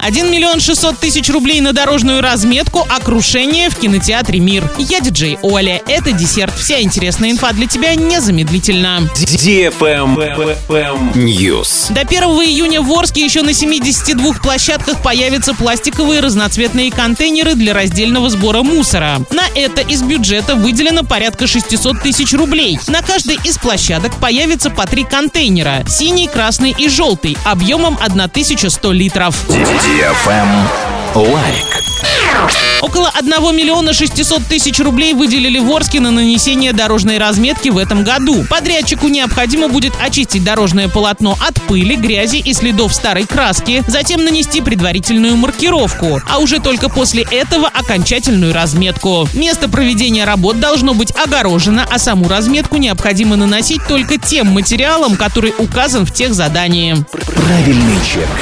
1 600 000 рублей на дорожную разметку, а крушение в кинотеатре «Мир». Я диджей Оля. Это десерт. Вся интересная инфа для тебя незамедлительно. DFM News. До 1 июня в Орске еще на 72 площадках появятся пластиковые разноцветные контейнеры для раздельного сбора мусора. На это из бюджета выделено порядка 600 000 рублей. На каждой из площадок появится по 3 контейнера – синий, красный и желтый, объемом 1100 литров. DFM Like. Около 1 600 000 рублей выделили в Орске на нанесение дорожной разметки в этом году. Подрядчику необходимо будет очистить дорожное полотно от пыли, грязи и следов старой краски, затем нанести предварительную маркировку, а уже только после этого окончательную разметку. Место проведения работ должно быть огорожено, а саму разметку необходимо наносить только тем материалом, который указан в техзадании. Правильный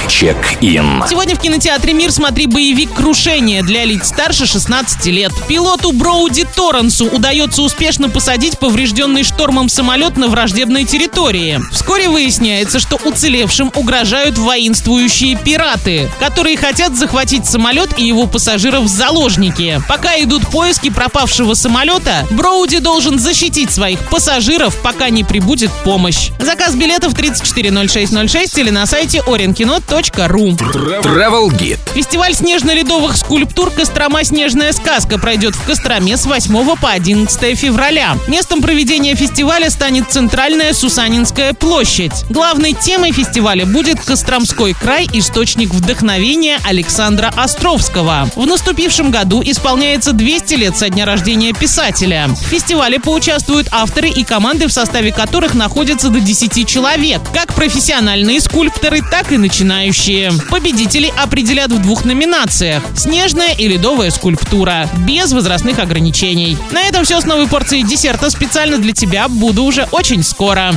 чек-ин. Сегодня в кинотеатре «Мир» смотри боевик «Крушение» для лиц старше 16 лет. Пилоту Броуди Торренсу удается успешно посадить поврежденный штормом самолет на враждебной территории. Вскоре выясняется, что уцелевшим угрожают воинствующие пираты, которые хотят захватить самолет и его пассажиров в заложники. Пока идут поиски пропавшего самолета, Броуди должен защитить своих пассажиров, пока не прибудет помощь. Заказ билетов 340606 или на сайте orinkino.ru. TravelGate. Фестиваль снежно-ледовых скульптур «Кострома. Снежная сказка» пройдет в Костроме с 8 по 11 февраля. Местом проведения фестиваля станет центральная Сусанинская площадь. Главной темой фестиваля будет Костромской край, источник вдохновения Александра Островского. В наступившем году исполняется 200 лет со дня рождения писателя. В фестивале поучаствуют авторы и команды, в составе которых находятся до 10 человек, как профессиональные скульпторы, так и начинающие. Победители определят в 2 номинациях – снежная и ледовая скульптура, без возрастных ограничений. На этом все с новой порцией десерта специально для тебя. Буду уже очень скоро.